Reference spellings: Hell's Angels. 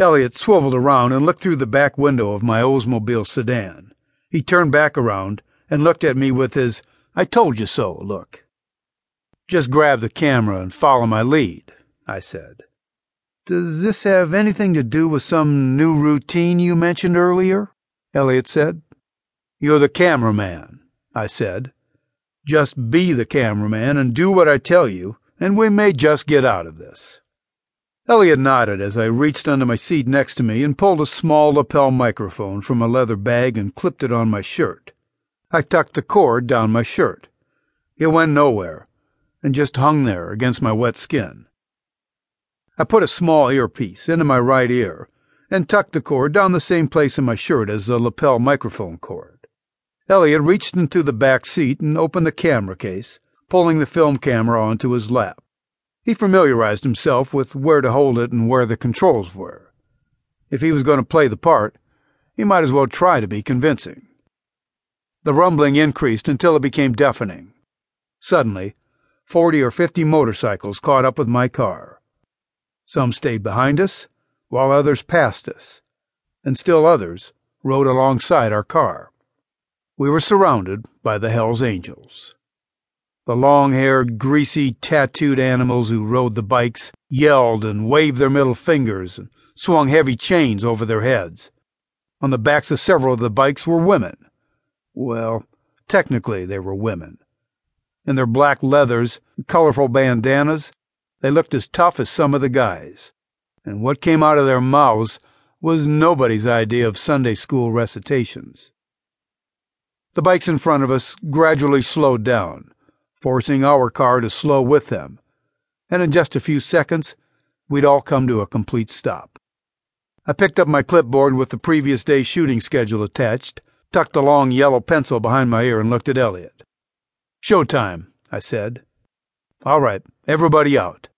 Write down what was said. Elliot swiveled around and looked through the back window of my Oldsmobile sedan. He turned back around and looked at me with his "I-told-you-so" look. "Just grab the camera and follow my lead," I said. "Does this have anything to do with some new routine you mentioned earlier?" Elliot said. "You're the cameraman," I said. "Just be the cameraman and do what I tell you, and we may just get out of this." Elliot nodded as I reached under my seat next to me and pulled a small lapel microphone from a leather bag and clipped it on my shirt. I tucked the cord down my shirt. It went nowhere, and just hung there against my wet skin. I put a small earpiece into my right ear and tucked the cord down the same place in my shirt as the lapel microphone cord. Elliot reached into the back seat and opened the camera case, pulling the film camera onto his lap. He familiarized himself with where to hold it and where the controls were. If he was going to play the part, he might as well try to be convincing. The rumbling increased until it became deafening. Suddenly, 40 or 50 motorcycles caught up with my car. Some stayed behind us, while others passed us, and still others rode alongside our car. We were surrounded by the Hell's Angels. The long-haired, greasy, tattooed animals who rode the bikes yelled and waved their middle fingers and swung heavy chains over their heads. On the backs of several of the bikes were women. Well, technically they were women. In their black leathers and colorful bandanas, they looked as tough as some of the guys, and what came out of their mouths was nobody's idea of Sunday school recitations. The bikes in front of us gradually slowed down, forcing our car to slow with them, and in just a few seconds, we'd all come to a complete stop. I picked up my clipboard with the previous day's shooting schedule attached, tucked a long yellow pencil behind my ear, and looked at Elliot. "Showtime," I said. "All right, everybody out."